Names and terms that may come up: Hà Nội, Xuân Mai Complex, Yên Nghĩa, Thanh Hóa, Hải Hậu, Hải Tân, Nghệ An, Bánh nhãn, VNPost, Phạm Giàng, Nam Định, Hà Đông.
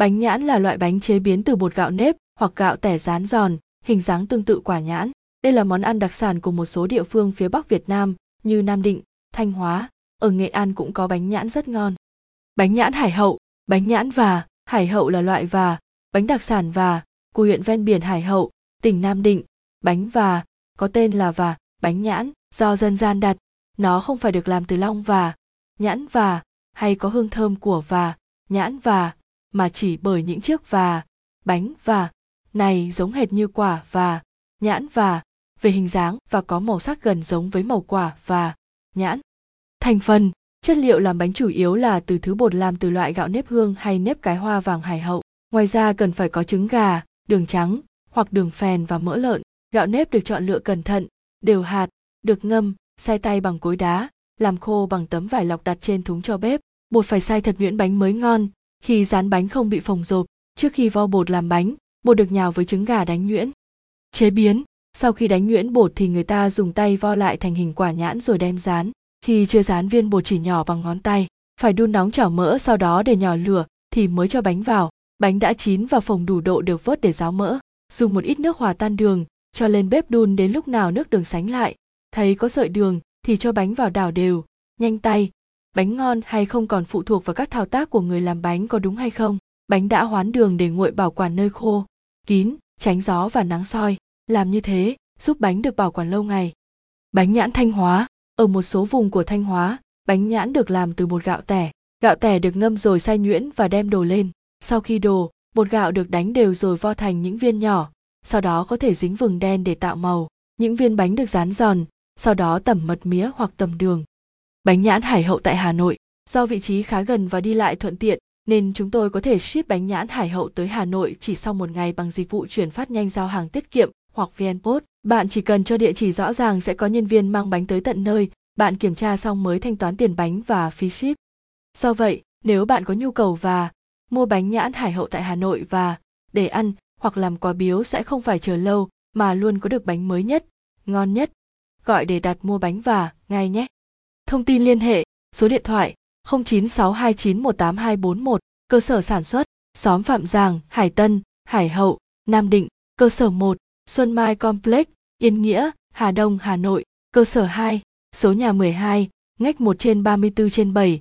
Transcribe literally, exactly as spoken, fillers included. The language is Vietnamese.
Bánh nhãn là loại bánh chế biến từ bột gạo nếp hoặc gạo tẻ rán giòn, hình dáng tương tự quả nhãn. Đây là món ăn đặc sản của một số địa phương phía Bắc Việt Nam như Nam Định, Thanh Hóa. Ở Nghệ An cũng có bánh nhãn rất ngon. Bánh nhãn Hải Hậu, bánh nhãn và, Hải Hậu là loại và, bánh đặc sản và, của huyện ven biển Hải Hậu, tỉnh Nam Định. Bánh và, có tên là và, bánh nhãn, do dân gian đặt. Nó không phải được làm từ long và, nhãn và, hay có hương thơm của và, nhãn và, mà chỉ bởi những chiếc và, bánh và, này giống hệt như quả và, nhãn và, về hình dáng và có màu sắc gần giống với màu quả và, nhãn. Thành phần, chất liệu làm bánh chủ yếu là từ thứ bột làm từ loại gạo nếp hương hay nếp cái hoa vàng Hải Hậu. Ngoài ra cần phải có trứng gà, đường trắng hoặc đường phèn và mỡ lợn. Gạo nếp được chọn lựa cẩn thận, đều hạt, được ngâm, xay tay bằng cối đá, làm khô bằng tấm vải lọc đặt trên thúng cho bếp. Bột phải xay thật nhuyễn bánh mới ngon, khi rán bánh không bị phồng rộp. Trước khi vo bột làm bánh, bột được nhào với trứng gà đánh nhuyễn. Chế biến, sau khi đánh nhuyễn bột thì người ta dùng tay vo lại thành hình quả nhãn rồi đem rán. Khi chưa rán viên bột chỉ nhỏ bằng ngón tay, phải đun nóng chảo mỡ sau đó để nhỏ lửa thì mới cho bánh vào. Bánh đã chín và phồng đủ độ được vớt để ráo mỡ. Dùng một ít nước hòa tan đường, cho lên bếp đun đến lúc nào nước đường sánh lại. Thấy có sợi đường thì cho bánh vào đảo đều, nhanh tay. Bánh ngon hay không còn phụ thuộc vào các thao tác của người làm bánh có đúng hay không. Bánh đã hoán đường để nguội bảo quản nơi khô, kín, tránh gió và nắng soi. Làm như thế, giúp bánh được bảo quản lâu ngày. Bánh nhãn Thanh Hóa. Ở một số vùng của Thanh Hóa, bánh nhãn được làm từ bột gạo tẻ. Gạo tẻ được ngâm rồi xay nhuyễn và đem đổ lên. Sau khi đổ, bột gạo được đánh đều rồi vo thành những viên nhỏ. Sau đó có thể dính vừng đen để tạo màu. Những viên bánh được rán giòn, sau đó tẩm mật mía hoặc tẩm đường. Bánh nhãn Hải Hậu tại Hà Nội. Do vị trí khá gần và đi lại thuận tiện, nên chúng tôi có thể ship bánh nhãn Hải Hậu tới Hà Nội chỉ sau một ngày bằng dịch vụ chuyển phát nhanh giao hàng tiết kiệm hoặc VNPost. Bạn chỉ cần cho địa chỉ rõ ràng sẽ có nhân viên mang bánh tới tận nơi, bạn kiểm tra xong mới thanh toán tiền bánh và phí ship. Do vậy, nếu bạn có nhu cầu và mua bánh nhãn Hải Hậu tại Hà Nội và để ăn hoặc làm quà biếu sẽ không phải chờ lâu mà luôn có được bánh mới nhất, ngon nhất. Gọi để đặt mua bánh và ngay nhé. Thông tin liên hệ, số điện thoại không chín sáu hai chín một tám hai bốn một, cơ sở sản xuất, xóm Phạm Giàng, Hải Tân, Hải Hậu, Nam Định, cơ sở một, Xuân Mai Complex, Yên Nghĩa, Hà Đông, Hà Nội, cơ sở hai, số nhà mười hai, ngách một trên ba mươi tư trên bảy,